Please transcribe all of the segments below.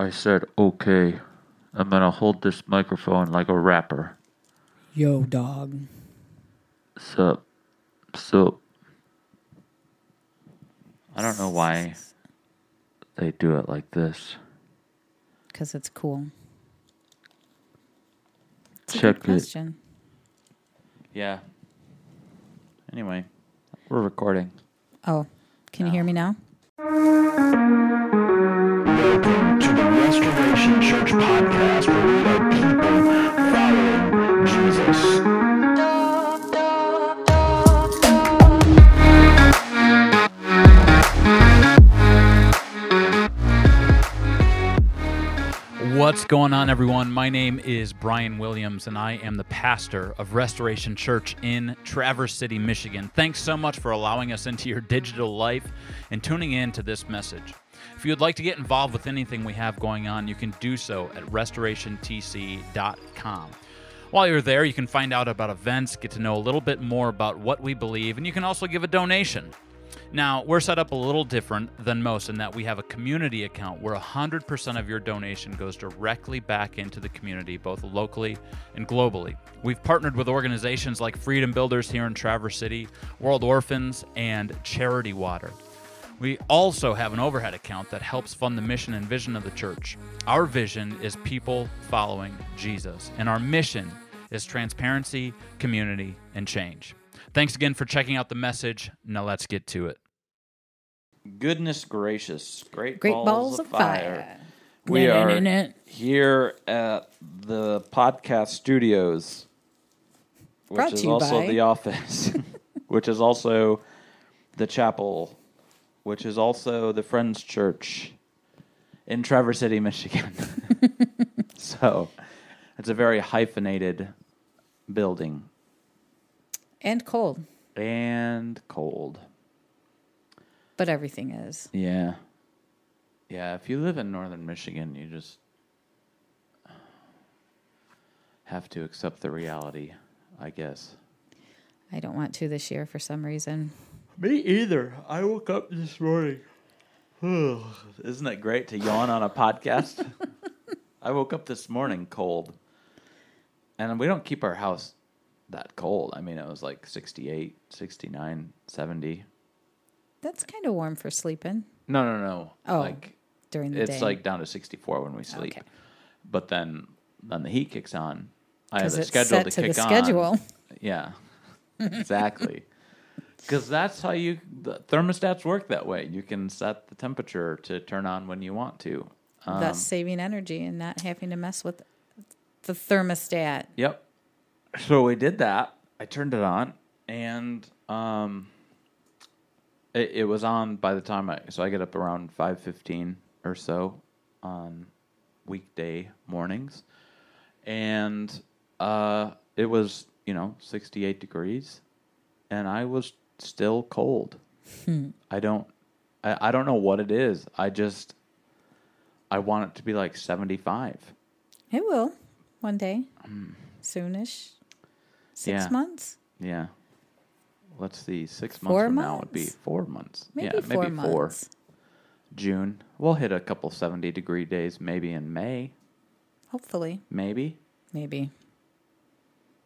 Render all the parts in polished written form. I said, okay, I'm going to hold this microphone like a rapper. Yo, dog. Sup. Sup. I don't know why they do it like this. Because it's cool. It's check a good question. It. Yeah. Anyway, we're recording. Oh, can you hear me now? Welcome to the Restoration Church podcast, where we are people following Jesus. What's going on, everyone? My name is Brian Williams, and I am the pastor of Restoration Church in Traverse City, Michigan. Thanks so much for allowing us into your digital life and tuning in to this message. If you would like to get involved with anything we have going on, you can do so at restorationtc.com. While you're there, you can find out about events, get to know a little bit more about what we believe, and you can also give a donation. Now, we're set up a little different than most in that we have a community account where 100% of your donation goes directly back into the community, both locally and globally. We've partnered with organizations like Freedom Builders here in Traverse City, World Orphans, and Charity Water. We also have an overhead account that helps fund the mission and vision of the church. Our vision is people following Jesus, and our mission is transparency, community, and change. Thanks again for checking out the message. Now let's get to it. Goodness gracious. Great balls of fire. We are here at the podcast studios, which is also the office, which is also the chapel, which is also the Friends Church in Traverse City, Michigan. So it's a very hyphenated building. And cold. And cold. But everything is. Yeah. Yeah, if you live in northern Michigan, you just have to accept the reality, I guess. I don't want to this year for some reason. Me either. I woke up this morning. Isn't it great to yawn on a podcast? I woke up this morning cold. And we don't keep our house that cold. I mean, it was like 68, 69, 70. That's kind of warm for sleeping. No. Oh, like, during the day. It's like down to 64 when we sleep. Okay. But then the heat kicks on. I have a schedule to kick on. Yeah, exactly. Because that's how the thermostats work that way. You can set the temperature to turn on when you want to. Thus saving energy and not having to mess with the thermostat. Yep. So we did that. I turned it on, and it was on by the time I get up around 5:15 or so on weekday mornings, and it was 68 degrees, and I was still cold. I don't know what it is. I want it to be like 75. It will one day, soonish. 6 months? Yeah. Let's see. 6 months from now would be 4 months. Maybe four. June. We'll hit a couple 70-degree days maybe in May. Hopefully. Maybe.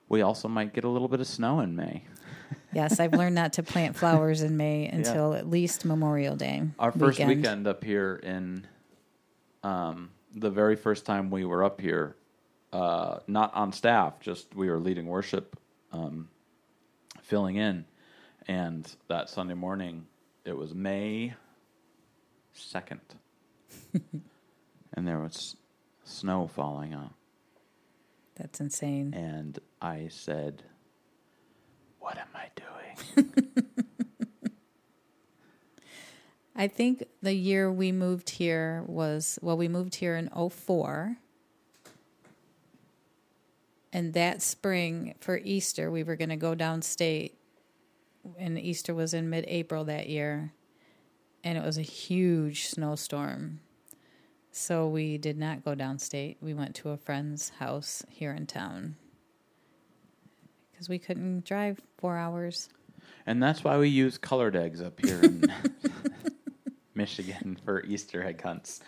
We also might get a little bit of snow in May. Yes, I've learned not to plant flowers in May until at least Memorial Day. Our first weekend up here in the very first time we were up here, not on staff, just we were leading worship, filling in. And that Sunday morning, it was May 2nd. And there was snow falling on. That's insane. And I said, what am I doing? I think the year we moved here we moved here in 2004. And that spring for Easter, we were going to go downstate, and Easter was in mid-April that year, and it was a huge snowstorm. So we did not go downstate. We went to a friend's house here in town because we couldn't drive 4 hours. And that's why we use colored eggs up here in Michigan for Easter egg hunts.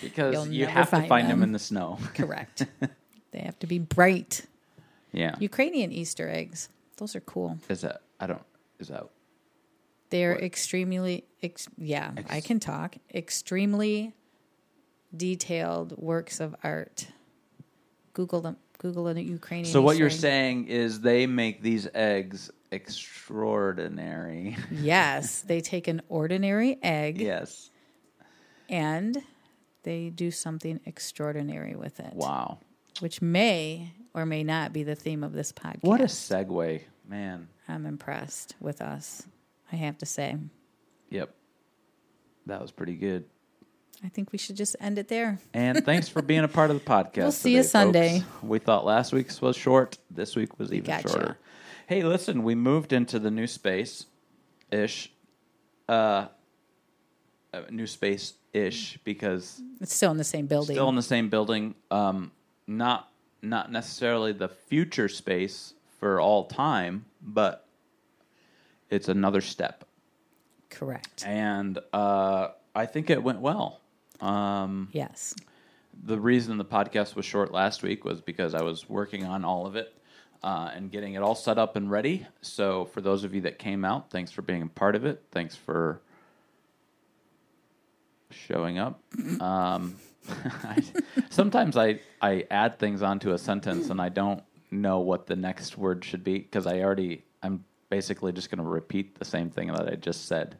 Because you have to find them in the snow. Correct. They have to be bright. Yeah. Ukrainian Easter eggs. Those are cool. They're extremely detailed works of art. Google them. Google a Ukrainian. So what you're saying is they make these eggs extraordinary. Yes, they take an ordinary egg. Yes. And they do something extraordinary with it. Wow. Which may or may not be the theme of this podcast. What a segue, man. I'm impressed with us, I have to say. Yep. That was pretty good. I think we should just end it there. And thanks for being a part of the podcast. We'll see you Sunday, folks. We thought last week's was short. This week was even shorter. Hey, listen, we moved into the new space-ish. New space-ish because... It's still in the same building. Still in the same building. Not necessarily the future space for all time, but it's another step. Correct. And I think it went well. Yes. The reason the podcast was short last week was because I was working on all of it and getting it all set up and ready. So for those of you that came out, thanks for being a part of it. Thanks for showing up. Sometimes I add things onto a sentence and I don't know what the next word should be because I'm basically just going to repeat the same thing that I just said,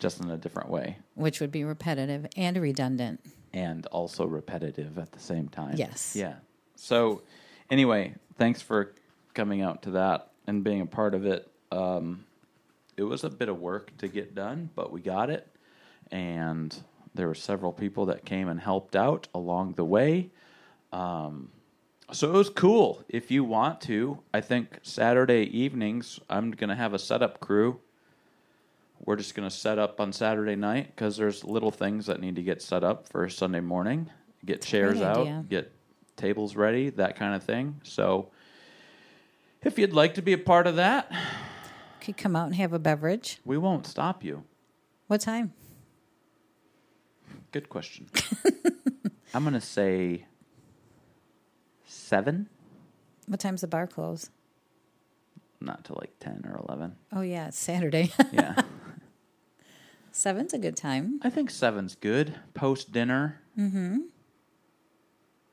just in a different way. Which would be repetitive and redundant. And also repetitive at the same time. Yes. Yeah. So anyway, thanks for coming out to that and being a part of it. It was a bit of work to get done, but we got it. And there were several people that came and helped out along the way. So it was cool. If you want to, I think Saturday evenings, I'm going to have a setup crew. We're just going to set up on Saturday night because there's little things that need to get set up for Sunday morning. Get chairs out, get tables ready, that kind of thing. So if you'd like to be a part of that... You could come out and have a beverage. We won't stop you. What time? Good question. I'm going to say 7. What time's the bar close? Not till like 10 or 11. Oh, yeah, it's Saturday. Yeah. 7's a good time. I think 7's good. Post-dinner. Mm-hmm.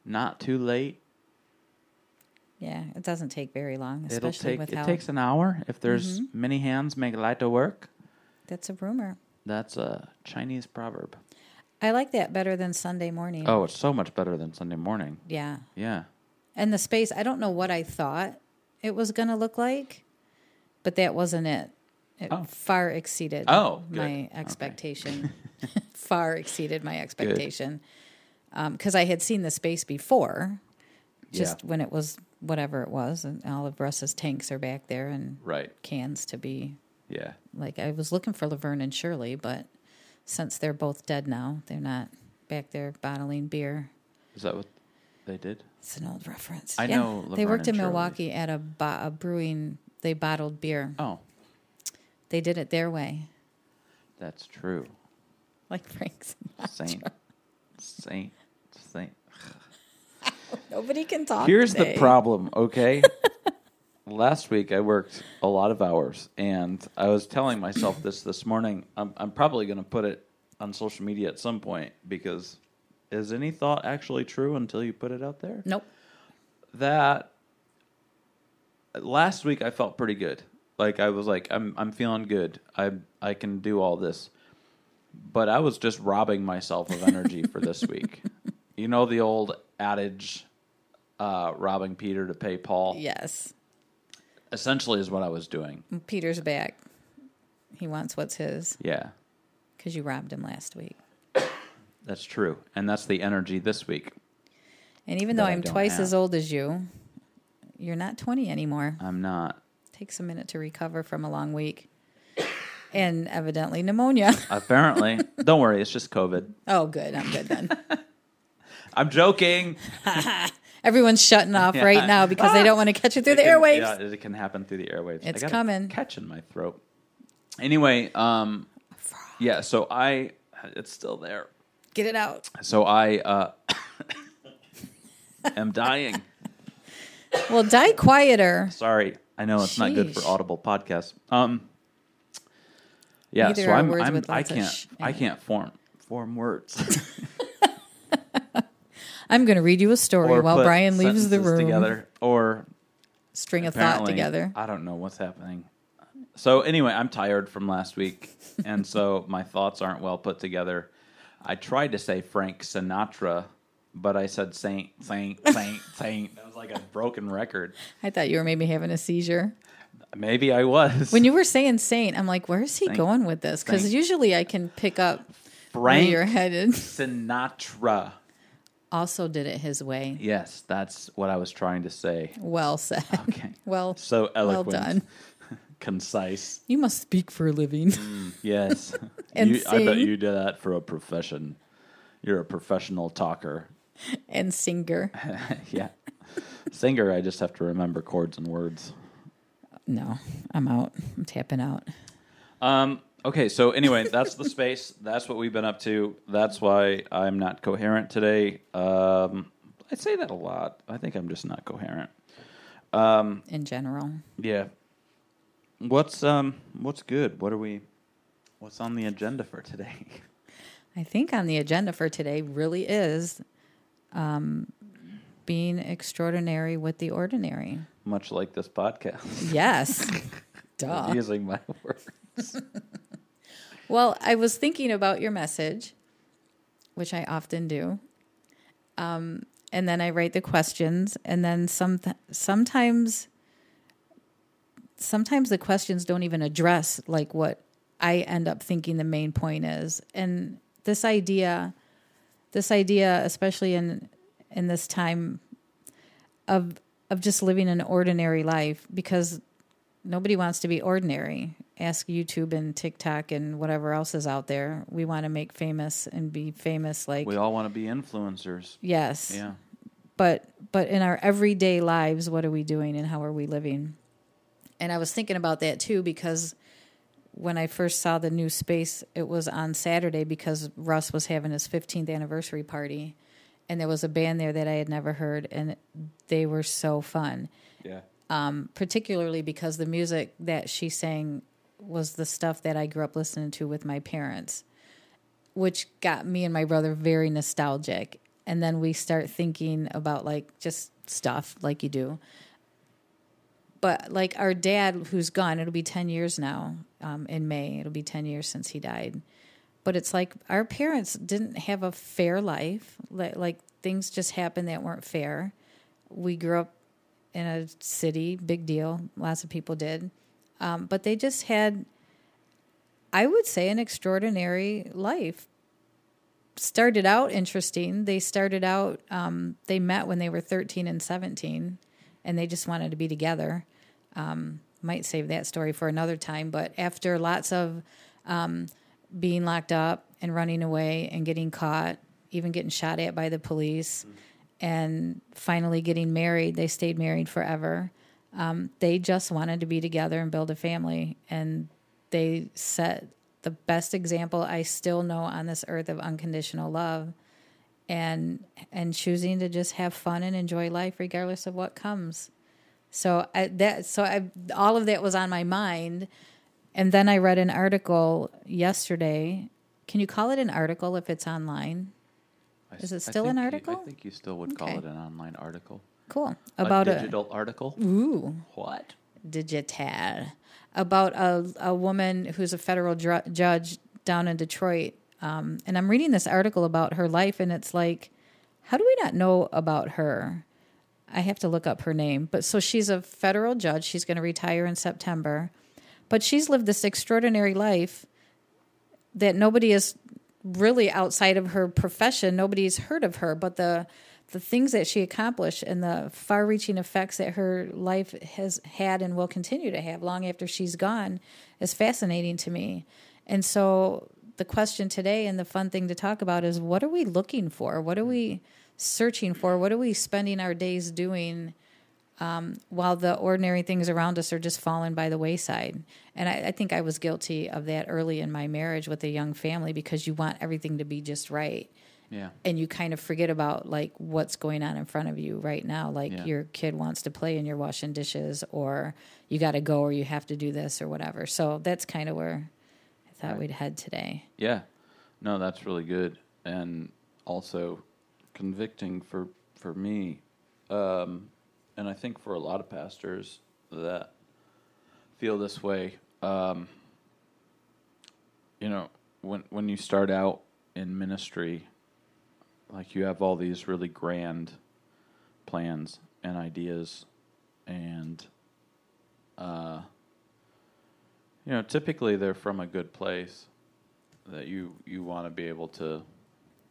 Not too late. Yeah, it doesn't take very long, especially without... It takes an hour. If there's many hands, make light of work. That's a rumor. That's a Chinese proverb. I like that better than Sunday morning. Oh, it's so much better than Sunday morning. Yeah. Yeah. And the space, I don't know what I thought it was going to look like, but that wasn't it. It far exceeded my expectation. Okay. Far exceeded my expectation. Because I had seen the space before, just when it was whatever it was, and all of Russ's tanks are back there and cans to be. Yeah. Like, I was looking for Laverne and Shirley, but since they're both dead now, they're not back there bottling beer. Is that what they did? It's an old reference. I know. Laverne they worked in Milwaukee at a brewing. They bottled beer. Oh. They did it their way. That's true. Like Frank Sinatra. Saint. Nobody can talk Here's today. The problem, okay? Last week I worked a lot of hours, and I was telling myself this morning. I'm probably going to put it on social media at some point because... Is any thought actually true until you put it out there? Nope. That last week I felt pretty good. Like I was like, I'm feeling good. I can do all this. But I was just robbing myself of energy for this week. You know the old adage, robbing Peter to pay Paul? Yes. Essentially is what I was doing. Peter's back. He wants what's his. Yeah. Because you robbed him last week. That's true, and that's the energy this week. And even though I'm twice as old as you, you're not 20 anymore. I'm not. Takes a minute to recover from a long week, and evidently pneumonia. Apparently. Don't worry, it's just COVID. Oh, good. I'm good then. I'm joking. Everyone's shutting off right now because they don't want to catch it through the airwaves. Yeah, it can happen through the airwaves. It's coming. Catch in my throat. Anyway, so it's still there. Get it out. So I am dying. Well, die quieter. Sorry. I know it's not good for audible podcasts. Yeah, either so I can't form words. I'm going to read you a story while Brian leaves the room. Together, or string a thought together. I don't know what's happening. So anyway, I'm tired from last week, and so my thoughts aren't well put together. I tried to say Frank Sinatra, but I said Saint. That was like a broken record. I thought you were maybe having a seizure. Maybe I was. When you were saying Saint, I'm like, where is he going with this? Because usually I can pick up Frank where you're headed. Sinatra. Also did it his way. Yes, that's what I was trying to say. Well said. Okay. Well, so eloquent. Well done. Concise. You must speak for a living. Yes. And I bet you do that for a profession. You're a professional talker. And singer. Yeah. Singer, I just have to remember chords and words. No, I'm out. I'm tapping out. Okay, so anyway, that's the space. That's what we've been up to. That's why I'm not coherent today. I say that a lot. I think I'm just not coherent. In general. Yeah. What's good? What's on the agenda for today? I think on the agenda for today really is being extraordinary with the ordinary. Much like this podcast. Yes. Duh. I'm using my words. Well, I was thinking about your message, which I often do, and then I write the questions, and then sometimes the questions don't even address like what I end up thinking the main point is. And this idea, especially in this time of just living an ordinary life, because nobody wants to be ordinary. Ask YouTube and TikTok and whatever else is out there. We want to make famous and be famous. Like we all want to be influencers. Yes. Yeah. But in our everyday lives, what are we doing and how are we living? And I was thinking about that too, because when I first saw the new space, it was on Saturday because Russ was having his 15th anniversary party, and there was a band there that I had never heard, and they were so fun. Yeah. Particularly because the music that she sang was the stuff that I grew up listening to with my parents, which got me and my brother very nostalgic. And then we start thinking about like just stuff like you do. But like our dad, who's gone, it'll be 10 years now in May. It'll be 10 years since he died. But it's like our parents didn't have a fair life. Like things just happened that weren't fair. We grew up in a city, big deal. Lots of people did. But they just had, I would say, an extraordinary life. Started out interesting. They started out, they met when they were 13 and 17, and they just wanted to be together. Might save that story for another time. But after lots of being locked up and running away and getting caught, even getting shot at by the police, and finally getting married, they stayed married forever. They just wanted to be together and build a family. And they set the best example I still know on this earth of unconditional love and choosing to just have fun and enjoy life regardless of what comes. So all of that was on my mind. And then I read an article yesterday. Can you call it an article if it's online? Is it still an article? I think you still would call it an online article. Cool. About a digital article? Ooh. What? Digital. About a woman who's a federal judge down in Detroit. And I'm reading this article about her life, and it's like, how do we not know about her? I have to look up her name. But so she's a federal judge. She's going to retire in September. But she's lived this extraordinary life that nobody is really outside of her profession. Nobody's heard of her. But the things that she accomplished and the far-reaching effects that her life has had and will continue to have long after she's gone is fascinating to me. And so the question today and the fun thing to talk about is, what are we looking for? What are we searching for? What are we spending our days doing while the ordinary things around us are just falling by the wayside. And I think I was guilty of that early in my marriage with a young family, because you want everything to be just right. Yeah. And you kind of forget about, like, what's going on in front of you right now. Like, yeah, your kid wants to play and you're washing dishes, or you got to go, or you have to do this or whatever. So that's kind of where I thought we'd head today. Yeah. No, that's really good. And also convicting for me. And I think for a lot of pastors that feel this way, you know, when you start out in ministry, like, you have all these really grand plans and ideas, and, you know, typically they're from a good place that you want to be able to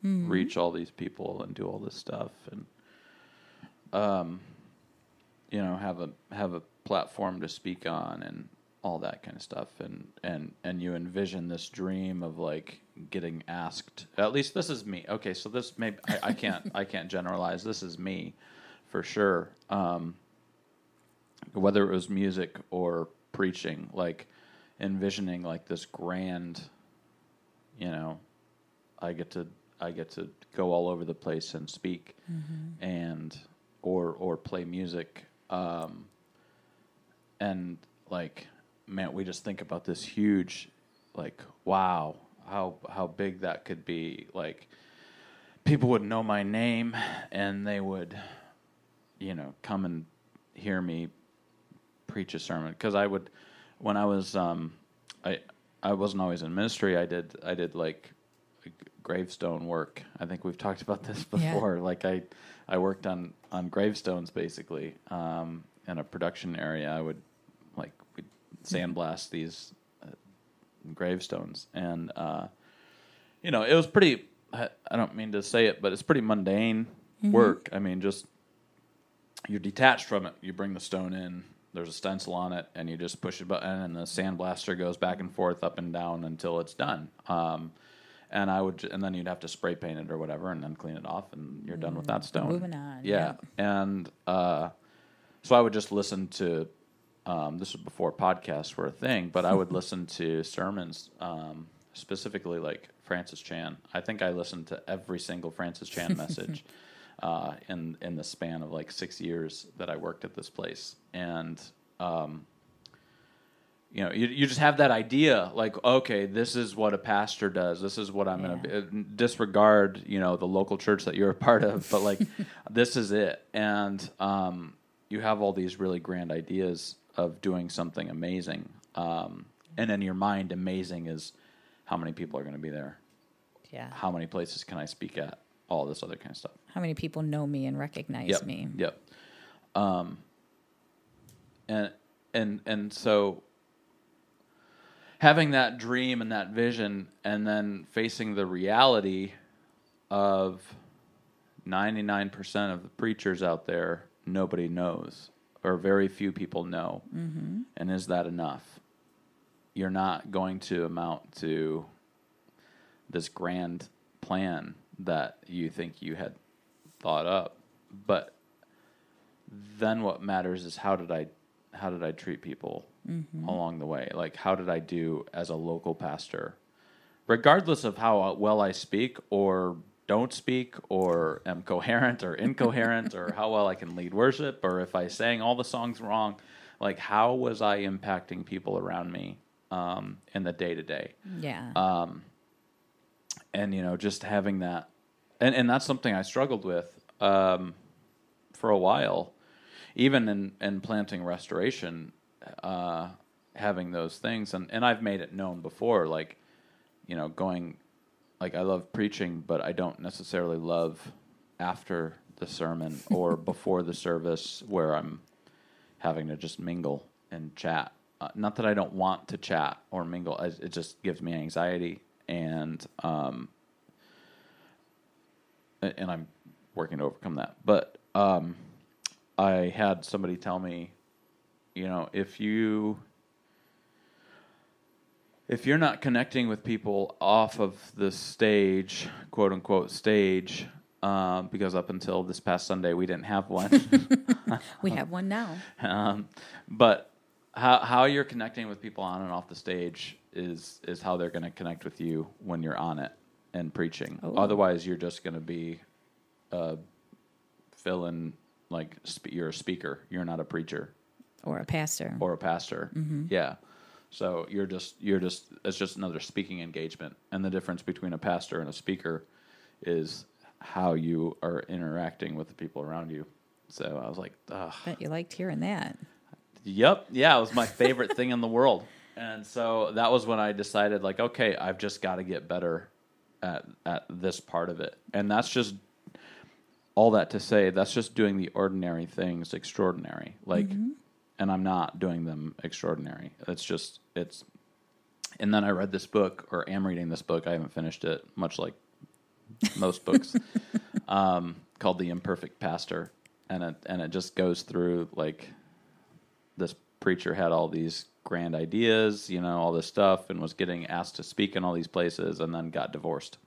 reach all these people and do all this stuff, and, you know, have a platform to speak on and all that kind of stuff. And you envision this dream of, like, getting asked, at least this is me. Okay. So this may, I can't generalize. This is me for sure. Whether it was music or preaching, like, envisioning, like, this grand, you know, I get to go all over the place and speak and, or play music. And, like, man, we just think about this huge, like, wow, how big that could be. Like, people would know my name and they would, you know, come and hear me preach a sermon. 'Cause I would, when I was, I wasn't always in ministry. I did like gravestone work. I think we've talked about this before. Yeah. Like, I worked on gravestones basically, in a production area. I would, like, we'd sandblast these gravestones, and you know, it was pretty, I don't mean to say it, but it's pretty mundane work. I mean, just, you're detached from it. You bring the stone in, there's a stencil on it, and you just push a button, and the sandblaster goes back and forth, up and down, until it's done. And then you'd have to spray paint it or whatever, and then clean it off, and you're done with that stone. Moving on. Yeah. Yeah. And so I would just listen to, this was before podcasts were a thing, but I would listen to sermons, specifically like Francis Chan. I think I listened to every single Francis Chan message in the span of like 6 years that I worked at this place. And you know, you just have that idea, like, okay, this is what a pastor does. This is what I'm going to disregard, you know, the local church that you're a part of, but, like, this is it. And you have all these really grand ideas of doing something amazing. And in your mind, amazing is how many people are going to be there. Yeah. How many places can I speak at? All this other kind of stuff. How many people know me and recognize me? Yep. And so, having that dream and that vision, and then facing the reality of 99% of the preachers out there, nobody knows, or very few people know. Mm-hmm. And is that enough? You're not going to amount to this grand plan that you think you had thought up. But then what matters is, how did I treat people along the way? Like, how did I do as a local pastor? Regardless of how well I speak or don't speak, or am coherent or incoherent, or how well I can lead worship, or if I sang all the songs wrong, like, how was I impacting people around me in the day-to-day? Yeah. And, you know, just having that. And that's something I struggled with for a while. Even in planting Restoration, having those things, and I've made it known before, like, you know, going, like, I love preaching, but I don't necessarily love after the sermon or before the service, where I'm having to just mingle and chat. Not that I don't want to chat or mingle, it just gives me anxiety, and I'm working to overcome that. But I had somebody tell me, you know, if you're not connecting with people off of the stage, quote unquote stage, because up until this past Sunday, we didn't have one. We have one now. But how you're connecting with people on and off the stage is how they're going to connect with you when you're on it and preaching. Oh. Otherwise, you're just going to be fill-in, like you're a speaker. You're not a preacher. Or a pastor. Mm-hmm. Yeah. So you're just it's just another speaking engagement. And the difference between a pastor and a speaker is how you are interacting with the people around you. So I was like, ugh. Bet you liked hearing that. Yep. Yeah, it was my favorite thing in the world. And so that was when I decided, like, okay, I've just got to get better at this part of it. And that's just all that to say, that's just doing the ordinary things extraordinary. Like, mm-hmm. And I'm not doing them extraordinary. It's and then I read this book, or am reading this book. I haven't finished it, much like most books, called The Imperfect Pastor. And it just goes through, like, this preacher had all these grand ideas, you know, all this stuff, and was getting asked to speak in all these places, and then got divorced.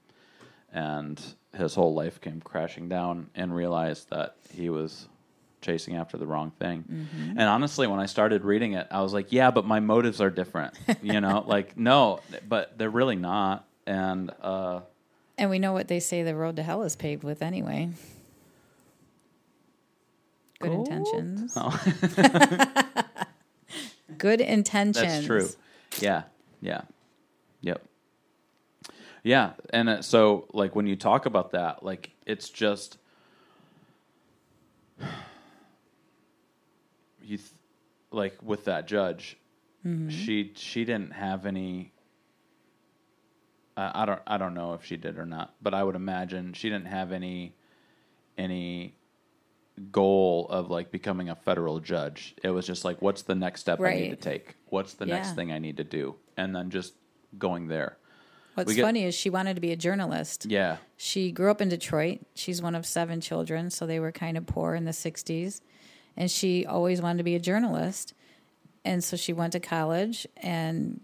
And his whole life came crashing down, and realized that he was chasing after the wrong thing. Mm-hmm. And honestly, when I started reading it, I was like, yeah, but my motives are different, you know, like, no, but they're really not. And we know what they say the road to hell is paved with anyway. Good intentions. Oh. Good intentions. That's true. Yeah. Yeah. Yep. Yeah. And so, like, when you talk about that, like, it's just... like with that judge, mm-hmm. she didn't have any. I don't know if she did or not, but I would imagine she didn't have any goal of, like, becoming a federal judge. It was just like, what's the next step right. I need to take? What's the next thing I need to do? And then just going there. What's funny is she wanted to be a journalist. Yeah. She grew up in Detroit. She's one of 7 children, so they were kind of poor in the 60s. And she always wanted to be a journalist. And so she went to college and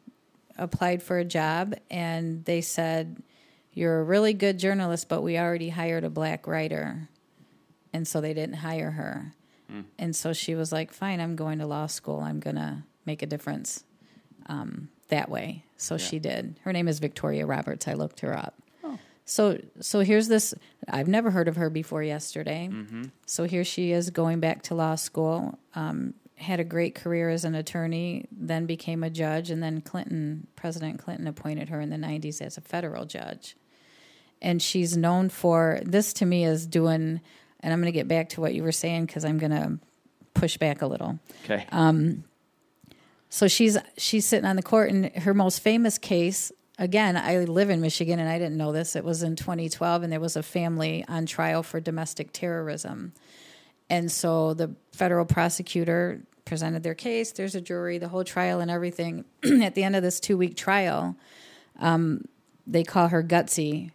applied for a job. And they said, you're a really good journalist, but we already hired a black writer. And so they didn't hire her. Mm. And so she was like, fine, I'm going to law school. I'm going to make a difference that way. So she did. Her name is Victoria Roberts. I looked her up. Oh. So here's this. I've never heard of her before yesterday. Mm-hmm. So here she is going back to law school, had a great career as an attorney, then became a judge, and then President Clinton appointed her in the 90s as a federal judge. And she's known for, this to me is doing, and I'm going to get back to what you were saying because I'm going to push back a little. Okay. So she's sitting on the court, and her most famous case, again, I live in Michigan, and I didn't know this. It was in 2012, and there was a family on trial for domestic terrorism. And so the federal prosecutor presented their case. There's a jury, the whole trial and everything. At the end of this 2-week trial, they call her gutsy.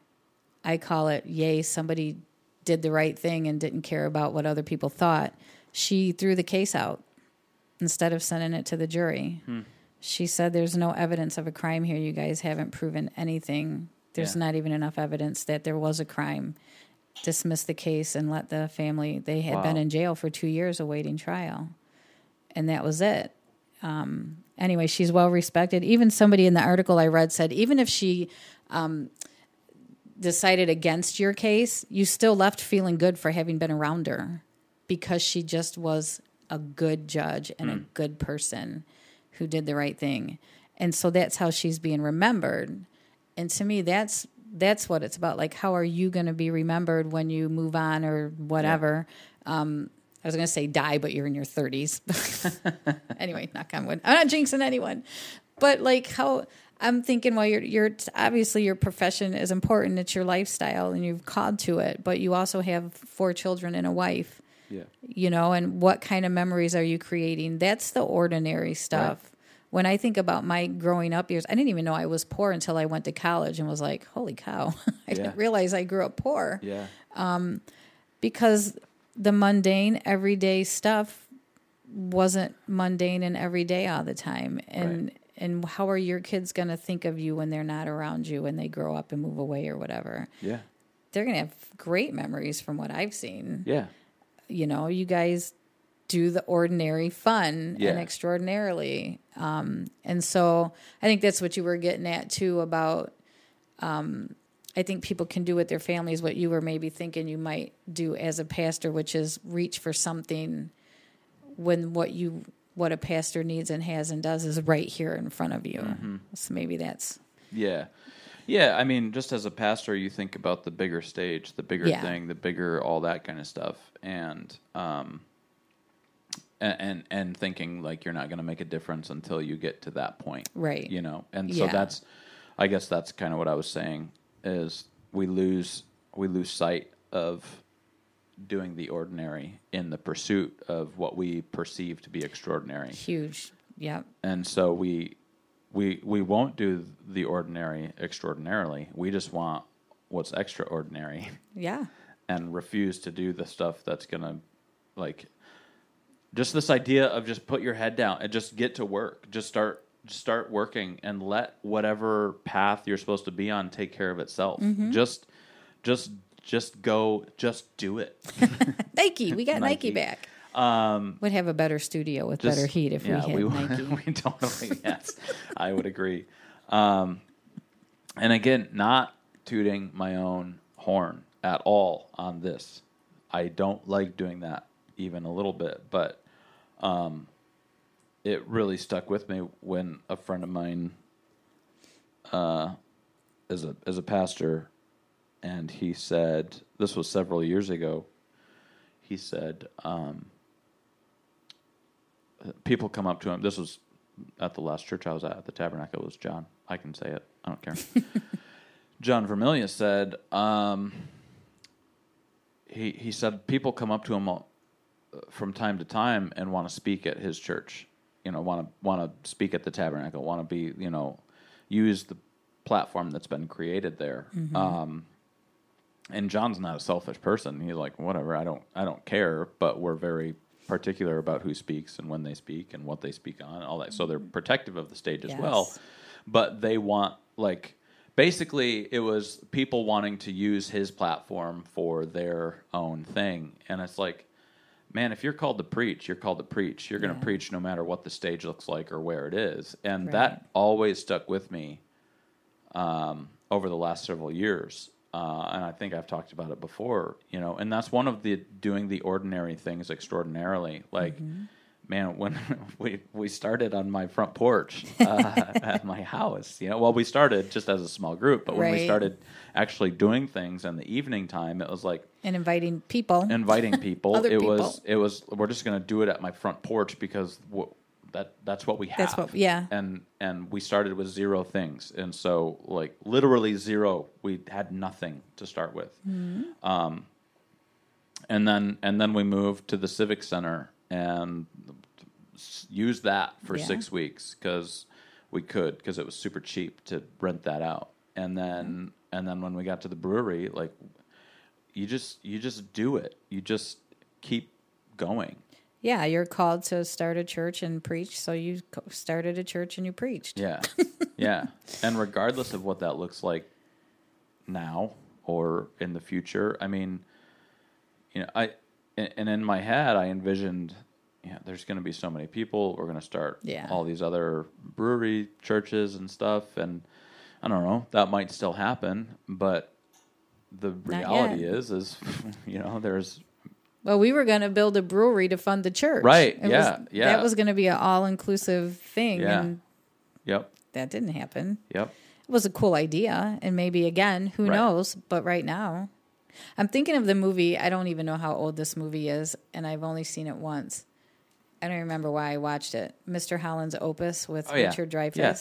I call it, yay, somebody did the right thing and didn't care about what other people thought. She threw the case out. Instead of sending it to the jury, she said, there's no evidence of a crime here. You guys haven't proven anything. There's not even enough evidence that there was a crime. Dismiss the case and let the family, they had been in jail for 2 years awaiting trial. And that was it. Anyway, she's well respected. Even somebody in the article I read said, even if she decided against your case, you still left feeling good for having been around her because she just was a good judge and a good person who did the right thing. And so that's how she's being remembered. And to me, that's what it's about. Like, how are you going to be remembered when you move on or whatever? Yeah. I was going to say die, but you're in your 30s. Anyway, knock on wood. I'm not jinxing anyone. But, like, how I'm thinking, well, you're obviously your profession is important. It's your lifestyle and you've called to it, but you also have 4 children and a wife. Yeah. You know, and what kind of memories are you creating? That's the ordinary stuff. Right. When I think about my growing up years, I didn't even know I was poor until I went to college and was like, holy cow, I didn't realize I grew up poor. Yeah. Because the mundane, everyday stuff wasn't mundane and everyday all the time. And and how are your kids going to think of you when they're not around you, when they grow up and move away or whatever? Yeah. they're going to have great memories from what I've seen. Yeah. You know, you guys do the ordinary fun and extraordinarily. And so I think that's what you were getting at too about, I think people can do with their families what you were maybe thinking you might do as a pastor, which is reach for something when what a pastor needs and has and does is right here in front of you. Mm-hmm. So maybe that's... Yeah. Yeah, I mean, just as a pastor, you think about the bigger stage, the bigger thing, the bigger all that kind of stuff, and thinking like you're not going to make a difference until you get to that point. Right. You know, and so that's... I guess that's kind of what I was saying, is we lose sight of doing the ordinary in the pursuit of what we perceive to be extraordinary. Huge, yeah. And so we won't do the ordinary extraordinarily. We just want what's extraordinary. Yeah. And refuse to do the stuff that's going to, like, just this idea of just put your head down and just get to work. Just start working and let whatever path you're supposed to be on take care of itself. Mm-hmm. Just go, just do it. Nike, we got Nike back. Would have a better studio with better heat if we had Nike. We totally, yes, I would agree. And again, not tooting my own horn at all on this. I don't like doing that even a little bit, but, it really stuck with me when a friend of mine, as a pastor, and he said, this was several years ago, he said, people come up to him, this was at the last church I was at the Tabernacle, it was John, I can say it, I don't care. John Vermilia said, he said people come up to him from time to time and want to speak at his church. You know, want to speak at the Tabernacle, want to be, you know, use the platform that's been created there. Mm-hmm. And John's not a selfish person. He's like, whatever, I don't care. But we're very particular about who speaks and when they speak and what they speak on, and all that. So they're protective of the stage as well. But they want, like, basically it was people wanting to use his platform for their own thing, and it's like, man, if you're called to preach, you're called to preach. You're going to preach no matter what the stage looks like or where it is. And that always stuck with me over the last several years. And I think I've talked about it before, you know, and that's one of the doing the ordinary things extraordinarily. Like, man, when we started on my front porch at my house, you know, well, we started just as a small group, but when we started actually doing things in the evening time, it was like... And inviting people. It was. We're just going to do it at my front porch because that's what we have. And we started with zero things, and so like literally zero. We had nothing to start with, and then we moved to the Civic Center and used that for 6 weeks because we could, because it was super cheap to rent that out, and then when we got to the brewery, like. You just do it. You just keep going. Yeah, you're called to start a church and preach, so you started a church and you preached. Yeah, yeah. And regardless of what that looks like now or in the future, I mean, you know, and in my head I envisioned, yeah, you know, there's going to be so many people. We're going to start all these other brewery churches and stuff, and I don't know. That might still happen, but. The reality is, you know, there's... Well, we were going to build a brewery to fund the church. Right, yeah. That was going to be an all-inclusive thing. Yeah. And that didn't happen. Yep. It was a cool idea, and maybe, again, who knows, but right now... I'm thinking of the movie, I don't even know how old this movie is, and I've only seen it once. I don't remember why I watched it. Mr. Holland's Opus with Richard Dreyfuss. Yeah.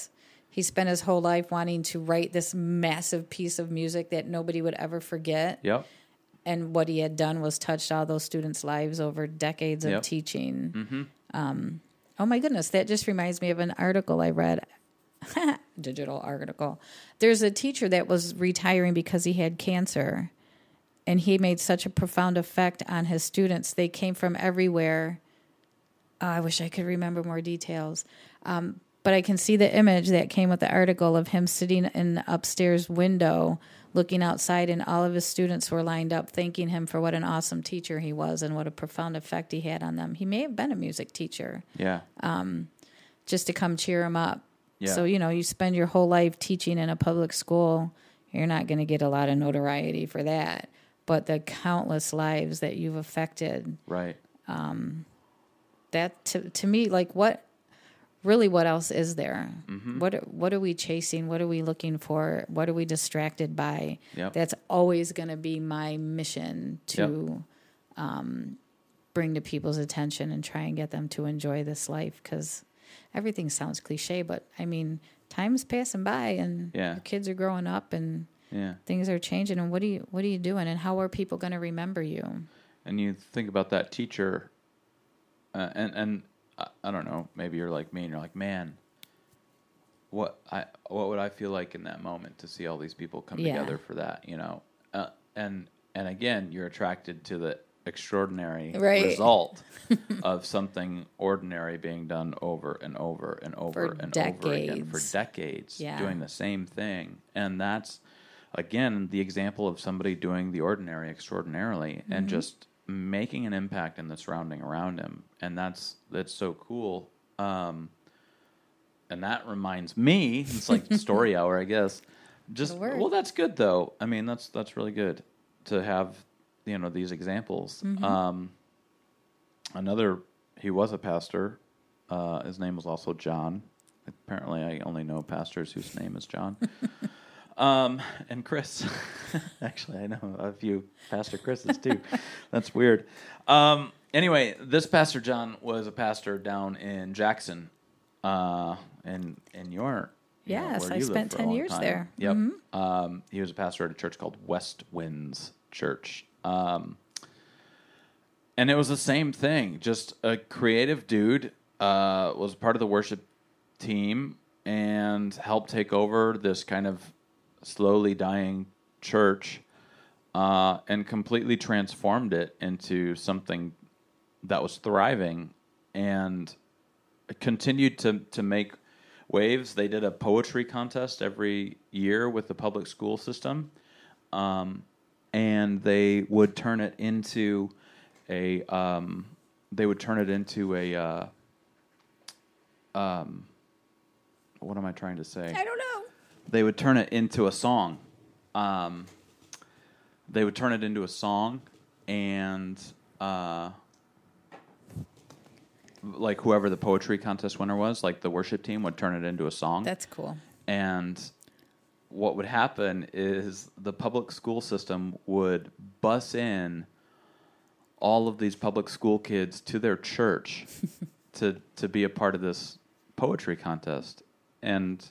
He spent his whole life wanting to write this massive piece of music that nobody would ever forget. Yep. And what he had done was touched all those students' lives over decades of teaching. Mm-hmm. Oh, my goodness. That just reminds me of an article I read. Digital article. There's a teacher that was retiring because he had cancer. And he made such a profound effect on his students. They came from everywhere. Oh, I wish I could remember more details. But I can see the image that came with the article of him sitting in the upstairs window looking outside, and all of his students were lined up thanking him for what an awesome teacher he was and what a profound effect he had on them. He may have been a music teacher. Yeah. Just to come cheer him up. Yeah. So, you know, you spend your whole life teaching in a public school. You're not going to get a lot of notoriety for that. But the countless lives that you've affected. Right. That, to me, like, what... really, what else is there? Mm-hmm. What are we chasing? What are we looking for? What are we distracted by? Yep. That's always going to be my mission to bring to people's attention and try and get them to enjoy this life, because everything sounds cliche, but, I mean, time's passing by, and your kids are growing up, and things are changing, and what are you doing, and how are people going to remember you? And you think about that teacher, and I don't know, maybe you're like me and you're like, man, what would I feel like in that moment to see all these people come together for that, you know? And again, you're attracted to the extraordinary result of something ordinary being done over and over and over over again for decades, doing the same thing. And that's, again, the example of somebody doing the ordinary extraordinarily and just making an impact in the surrounding around him. And that's so cool. And that reminds me, it's like story hour, I guess. Just, well, that's good though. I mean, that's really good to have, you know, these examples. Mm-hmm. Another, he was a pastor. His name was also John. Apparently I only know pastors whose name is John. And Chris, actually, I know a few Pastor Chris's too. That's weird. Anyway, this Pastor John was a pastor down in Jackson, in your where I spent 10 years there. Yep. Mm-hmm. He was a pastor at a church called West Winds Church, and it was the same thing. Just a creative dude was part of the worship team and helped take over this kind of slowly dying church, and completely transformed it into something that was thriving and continued to make waves. They did a poetry contest every year with the public school system, and they would turn it into what am I trying to say? I don't know. They would turn it into a song. They would turn it into a song, and like whoever the poetry contest winner was, like the worship team would turn it into a song. That's cool. And what would happen is the public school system would bus in all of these public school kids to their church to be a part of this poetry contest. And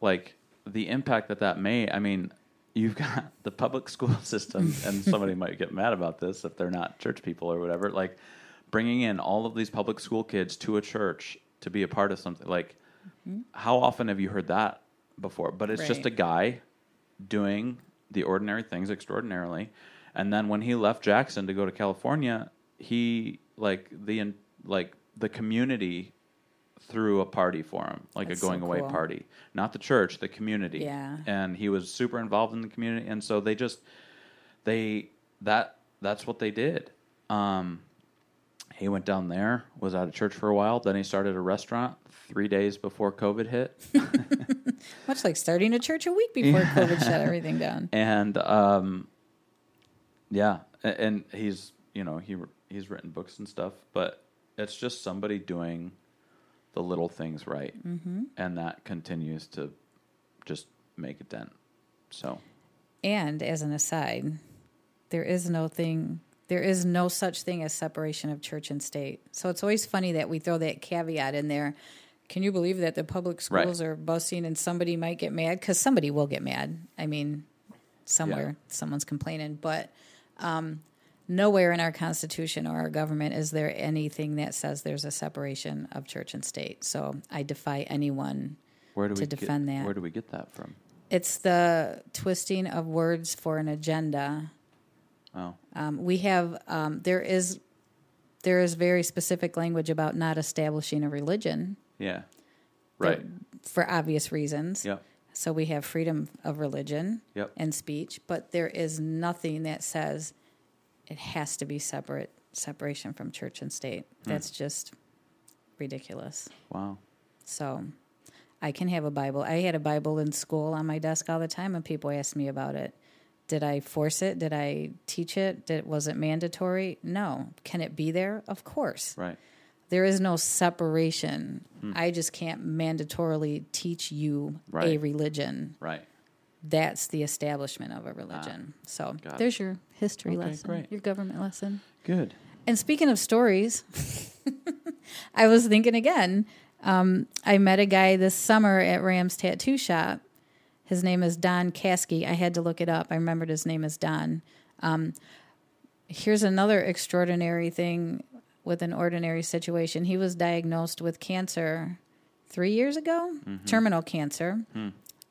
like the impact that made, I mean, you've got the public school system, and somebody might get mad about this if they're not church people or whatever, like bringing in all of these public school kids to a church to be a part of something. Like, how often have you heard that before? But it's just a guy doing the ordinary things extraordinarily. And then when he left Jackson to go to California, he, the community threw a party for him, like a going away party. Not the church, the community. Yeah. And he was super involved in the community, and so that's what they did. He went down there, was out of church for a while, then he started a restaurant 3 days before COVID hit. Much like starting a church a week before COVID shut everything down. And and he's, you know, he's written books and stuff, but it's just somebody doing the little things right, and that continues to just make a dent. So, and as an aside, there is no such thing as separation of church and state. So it's always funny that we throw that caveat in there. Can you believe that the public schools are busing, and somebody might get mad? Because somebody will get mad. I mean, somewhere someone's complaining, but nowhere in our Constitution or our government is there anything that says there's a separation of church and state. So I defy anyone to defend that. Where do we get that from? It's the twisting of words for an agenda. Oh. We have there is very specific language about not establishing a religion. Yeah. right? For obvious reasons. Yeah. So we have freedom of religion and speech, but there is nothing that says it has to be separation from church and state. That's just ridiculous. Wow. So I can have a Bible. I had a Bible in school on my desk all the time, and people asked me about it. Did I force it? Did I teach it? Was it mandatory? No. Can it be there? Of course. Right. There is no separation. I just can't mandatorily teach you a religion. Right. That's the establishment of a religion. So there's your history lesson, great. Your government lesson. Good. And speaking of stories, I was thinking again. I met a guy this summer at Ram's Tattoo Shop. His name is Don Kasky. I had to look it up. I remembered his name is Don. Here's another extraordinary thing with an ordinary situation. He was diagnosed with cancer 3 years ago, terminal cancer.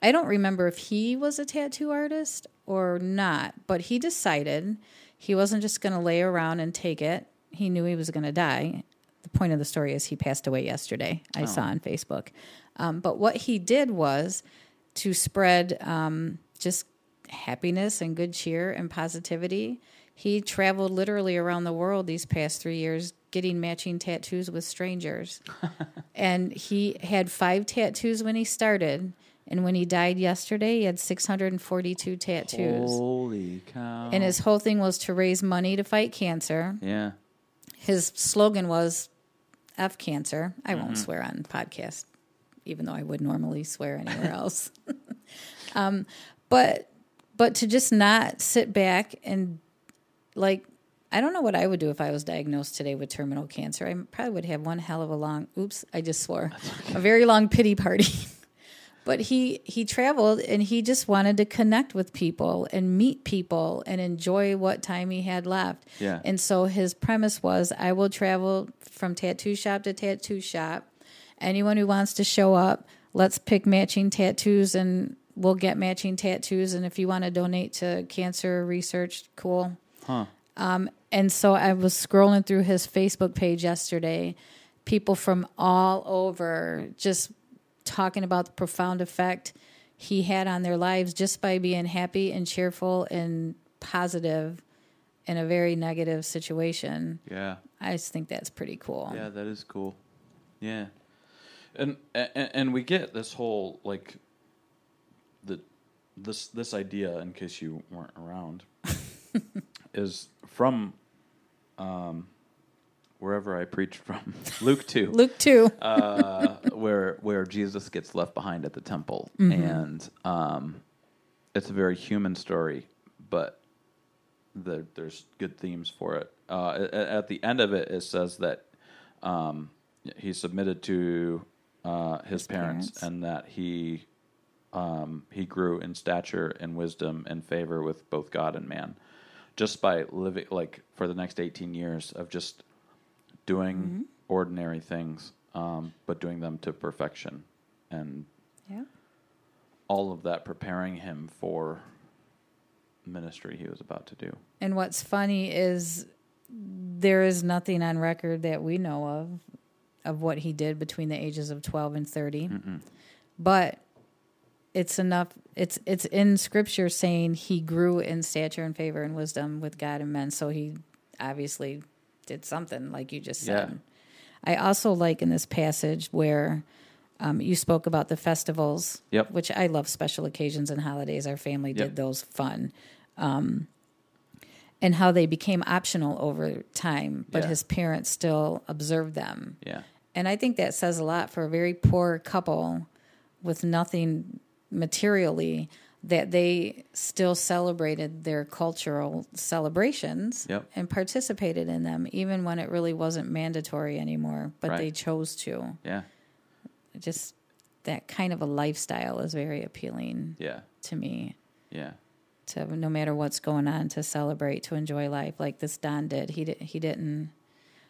I don't remember if he was a tattoo artist or not, but he decided he wasn't just going to lay around and take it. He knew he was going to die. The point of the story is he passed away yesterday. I saw on Facebook. But what he did was to spread just happiness and good cheer and positivity. He traveled literally around the world these past 3 years getting matching tattoos with strangers. And he had 5 tattoos when he started. And when he died yesterday, he had 642 tattoos. Holy cow. And his whole thing was to raise money to fight cancer. Yeah. His slogan was, F cancer. I won't swear on podcast, even though I would normally swear anywhere else. But to just not sit back and, like, I don't know what I would do if I was diagnosed today with terminal cancer. I probably would have one hell of a long, a very long pity party. But he traveled, and he just wanted to connect with people and meet people and enjoy what time he had left. Yeah. And so his premise was, I will travel from tattoo shop to tattoo shop. Anyone who wants to show up, let's pick matching tattoos, and we'll get matching tattoos. And if you want to donate to cancer research, cool. Huh. And so I was scrolling through his Facebook page yesterday. People from all over just talking about the profound effect he had on their lives just by being happy and cheerful and positive in a very negative situation. Yeah. I just think that's pretty cool. Yeah, that is cool. Yeah. And we get this whole, like, this idea, in case you weren't around, is from wherever I preached from, Luke 2. Luke 2. Where Jesus gets left behind at the temple. And it's a very human story, but there's good themes for it. At the end of it, it says that he submitted to his parents, and that he grew in stature and wisdom and favor with both God and man, just by living, like, for the next 18 years of just doing ordinary things, but doing them to perfection, and all of that preparing him for ministry he was about to do. And what's funny is there is nothing on record that we know of what he did between the ages of 12 and 30. But it's enough. It's in Scripture saying he grew in stature and favor and wisdom with God and men. So he obviously did something, like you just said. I also like in this passage where you spoke about the festivals, which I love. Special occasions and holidays. Our family did those fun, and how they became optional over time, but his parents still observed them. Yeah. And I think that says a lot for a very poor couple with nothing materially, that they still celebrated their cultural celebrations and participated in them, even when it really wasn't mandatory anymore, but they chose to. Yeah. Just that kind of a lifestyle is very appealing to me. Yeah. To, no matter what's going on, to celebrate, to enjoy life, like this Don did. He didn't...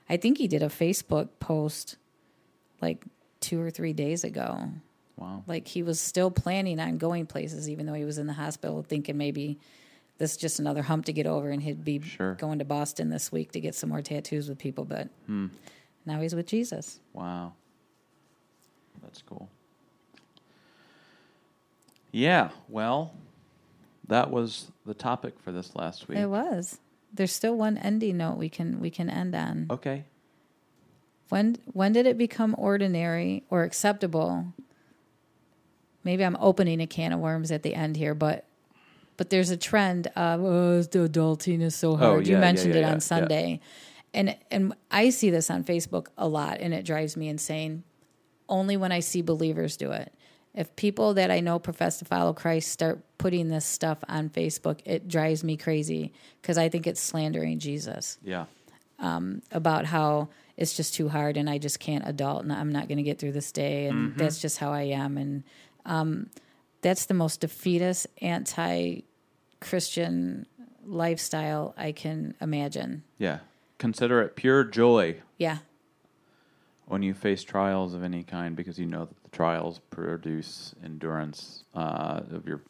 I think he did a Facebook post like 2 or 3 days ago. Wow. Like, he was still planning on going places, even though he was in the hospital, thinking maybe this is just another hump to get over, and he'd be going to Boston this week to get some more tattoos with people. But now he's with Jesus. Wow. That's cool. Yeah, well, that was the topic for this last week. It was. There's still one ending note we can end on. Okay. When did it become ordinary or acceptable? Maybe I'm opening a can of worms at the end here, but there's a trend of the adulting is so hard. You mentioned it on Sunday. Yeah. And I see this on Facebook a lot, and it drives me insane. Only when I see believers do it. If people that I know profess to follow Christ start putting this stuff on Facebook, it drives me crazy because I think it's slandering Jesus. Yeah. About how it's just too hard and I just can't adult and I'm not going to get through this day and that's just how I am. And that's the most defeatist, anti-Christian lifestyle I can imagine. Yeah. Consider it pure joy. Yeah. When you face trials of any kind, because you know that the trials produce endurance of your...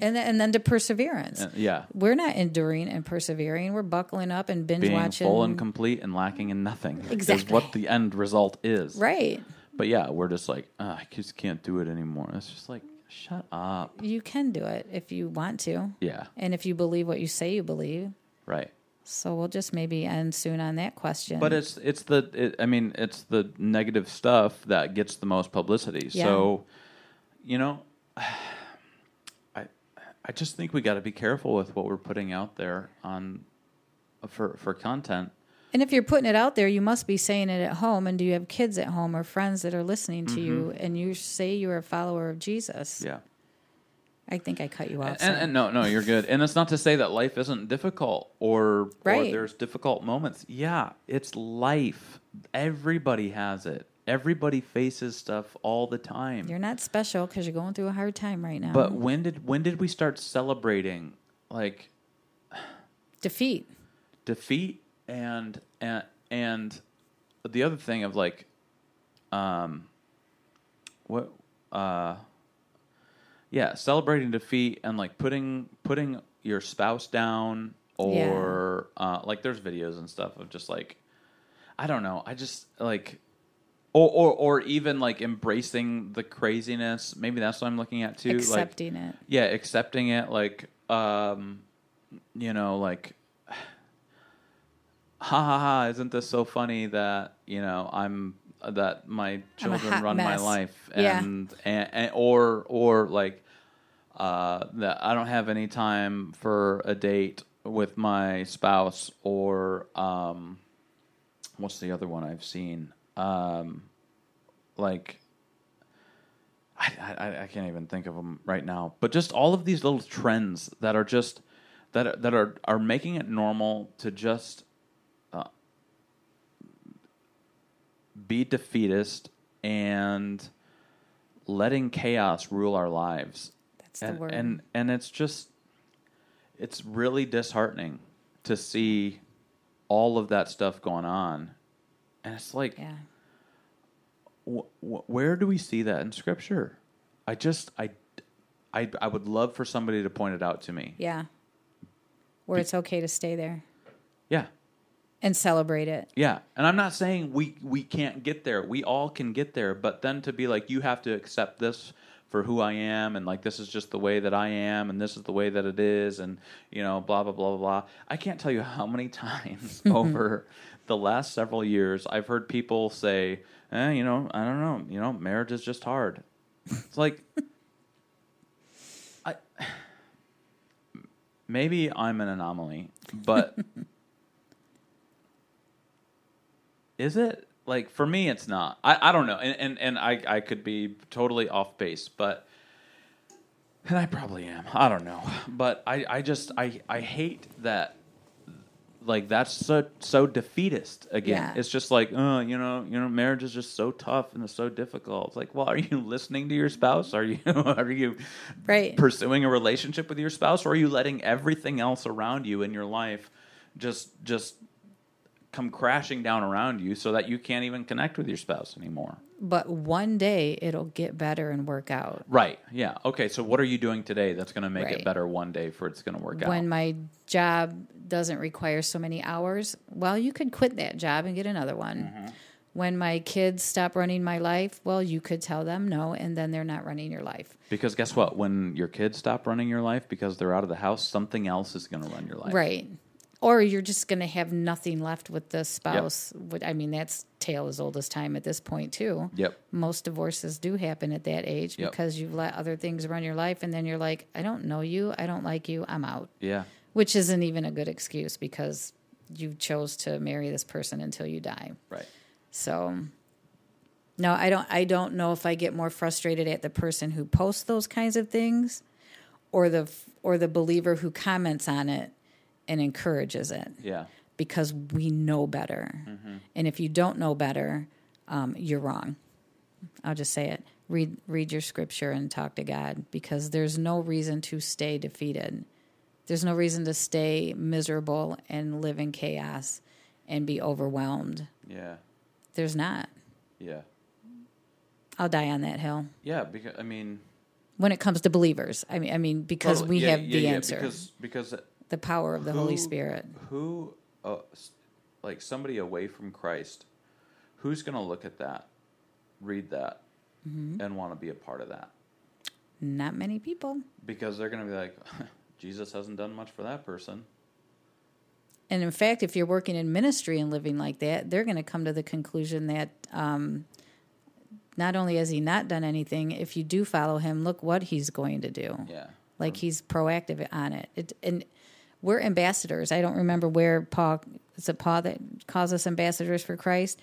And then to perseverance. Yeah. We're not enduring and persevering. We're buckling up and binge-watching. Being full and complete and lacking in nothing. Exactly. Is what the end result is. Right. But yeah, we're just like, I just can't do it anymore. It's just like, shut up. You can do it if you want to. Yeah. And if you believe what you say you believe. Right. So we'll just maybe end soon on that question. But it's the negative stuff that gets the most publicity. Yeah. So, you know... I just think we got to be careful with what we're putting out there on for content. And if you're putting it out there, you must be saying it at home. And do you have kids at home or friends that are listening to you? And you say you're a follower of Jesus. Yeah. I think I cut you off. And no, you're good. And it's not to say that life isn't difficult or there's difficult moments. Yeah, it's life. Everybody has it. Everybody faces stuff all the time. You're not special because you're going through a hard time right now. But when did we start celebrating like defeat and the other thing of like celebrating defeat and like putting your spouse down or like there's videos and stuff of just like I don't know, I just like. Or even, like, embracing the craziness. Maybe that's what I'm looking at, too. Accepting it. Yeah, accepting it. Like, you know, like, ha, ha, ha, isn't this so funny that, you know, that my children run my life. Or like, that I don't have any time for a date with my spouse. Or what's the other one I've seen? Like I can't even think of them right now, but just all of these little trends that are just that are making it normal to just be defeatist and letting chaos rule our lives. That's the word. And it's really disheartening to see all of that stuff going on. And it's like, where do we see that in Scripture? I would love for somebody to point it out to me. Yeah. Where it's okay to stay there. Yeah. And celebrate it. Yeah. And I'm not saying we can't get there. We all can get there. But then to be like, you have to accept this for who I am. And like, this is just the way that I am. And this is the way that it is. And, you know, blah, blah, blah, blah, blah. I can't tell you how many times over... the last several years, I've heard people say, you know, I don't know, you know, marriage is just hard. It's like, maybe I'm an anomaly, but is it? Like, for me, it's not. I don't know, and I could be totally off base, but, and I probably am, I don't know, but I just hate that. Like, that's so defeatist again. Yeah. It's just like, oh, you know, marriage is just so tough and it's so difficult. It's like, well, are you listening to your spouse? Are you right. pursuing a relationship with your spouse? Or are you letting everything else around you in your life just come crashing down around you so that you can't even connect with your spouse anymore? But one day it'll get better and work out. Right. Yeah. Okay. So what are you doing today that's going to make it better one day for it's going to work out? When my job doesn't require so many hours, well, you could quit that job and get another one. when my kids stop running my life, well, you could tell them no, and then they're not running your life. Because guess what? When your kids stop running your life because they're out of the house, something else is going to run your life. Right. Or you're just going to have nothing left with the spouse. Yep. I mean, that's tale as old as time at this point, too. Yep. Most divorces do happen at that age because you've let other things run your life, and then you're like, I don't know you, I don't like you, I'm out. Yeah. Which isn't even a good excuse because you chose to marry this person until you die. Right. So, no, I don't know if I get more frustrated at the person who posts those kinds of things or the believer who comments on it and encourages it. Yeah. Because we know better. Mm-hmm. And if you don't know better, you're wrong. I'll just say it. Read your scripture and talk to God, because there's no reason to stay defeated. There's no reason to stay miserable and live in chaos and be overwhelmed. Yeah. There's not. Yeah. I'll die on that hill. Yeah, because I mean, when it comes to believers, I mean, because totally, we have the answer. Because the power of the Holy Spirit. Who, like somebody away from Christ, who's going to look at that, read that, mm-hmm. and want to be a part of that? Not many people. Because they're going to be like, Jesus hasn't done much for that person. And in fact, if you're working in ministry and living like that, they're going to come to the conclusion that not only has he not done anything, if you do follow him, look what he's going to do. Yeah, like he's proactive on it. And we're ambassadors. I don't remember where Paul, is it Paul that calls us ambassadors for Christ?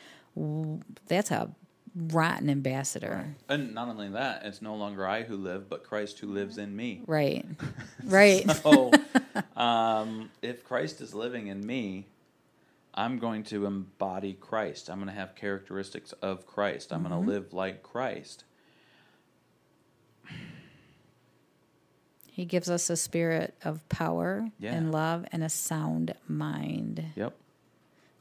That's a rotten ambassador. And not only that, it's no longer I who live, but Christ who lives in me. Right. Right. So if Christ is living in me, I'm going to embody Christ. I'm going to have characteristics of Christ. I'm mm-hmm. going to live like Christ. He gives us a spirit of power and love and a sound mind. Yep.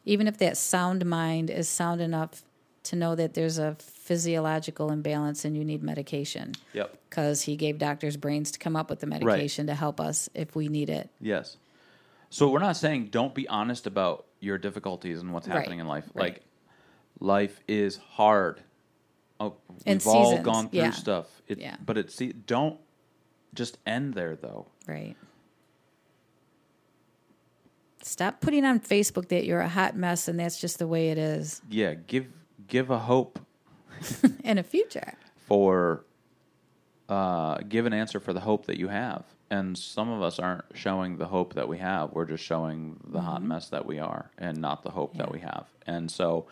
Even if that sound mind is sound enough to know that there's a physiological imbalance and you need medication. Yep. Because he gave doctors brains to come up with the medication to help us if we need it. Yes. So we're not saying don't be honest about your difficulties and what's happening in life. Right. Like, life is hard. Oh, we've all gone through stuff. But don't just end there, though. Right. Stop putting on Facebook that you're a hot mess and that's just the way it is. Yeah, give a hope and a future for give an answer for the hope that you have. And some of us aren't showing the hope that we have. We're just showing the mm-hmm. hot mess that we are and not the hope that we have. And so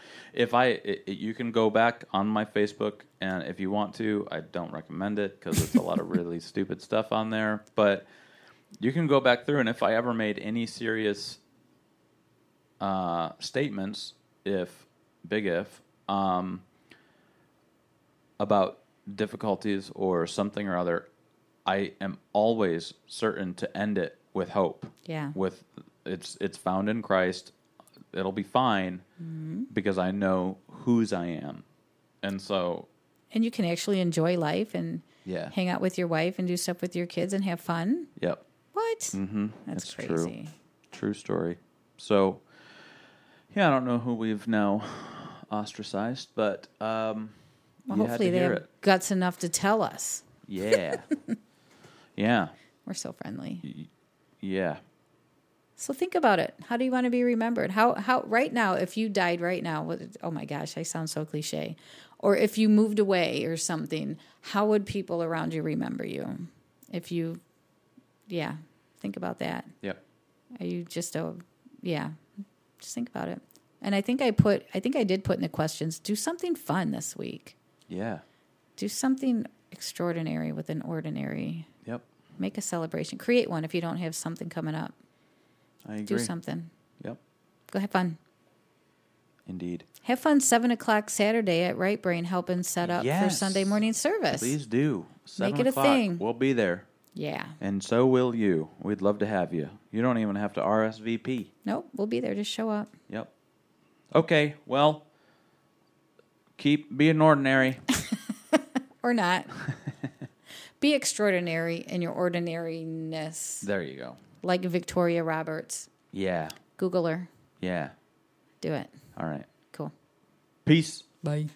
you can go back on my Facebook, and if you want to, I don't recommend it because it's a lot of really stupid stuff on there, but you can go back through, and if I ever made any serious statements, about difficulties or something or other, I am always certain to end it with hope. Yeah. With it's found in Christ. It'll be fine mm-hmm. because I know whose I am. And so. And you can actually enjoy life and hang out with your wife and do stuff with your kids and have fun. Yep. What? Mm-hmm. That's crazy. True story. So, I don't know who we've now ostracized, but well, hopefully they have guts enough to tell us. Yeah. Yeah. We're so friendly. Yeah. So think about it. How do you want to be remembered? How right now, if you died right now, oh my gosh, I sound so cliche. Or if you moved away or something, how would people around you remember you? If you, think about that. Yep. Are you just just think about it. And I think I did put in the questions, do something fun this week. Yeah. Do something extraordinary with an ordinary. Yep. Make a celebration. Create one if you don't have something coming up. I agree. Do something. Yep. Go have fun. Indeed. Have fun 7 o'clock Saturday at Right Brain, helping set up for Sunday morning service. Please do. 7 Make it o'clock. A thing. We'll be there. Yeah. And so will you. We'd love to have you. You don't even have to RSVP. Nope. We'll be there. Just show up. Yep. Okay, well, keep being ordinary. Or not. Be extraordinary in your ordinariness. There you go. Like Victoria Roberts. Yeah. Google her. Yeah. Do it. All right. Cool. Peace. Bye.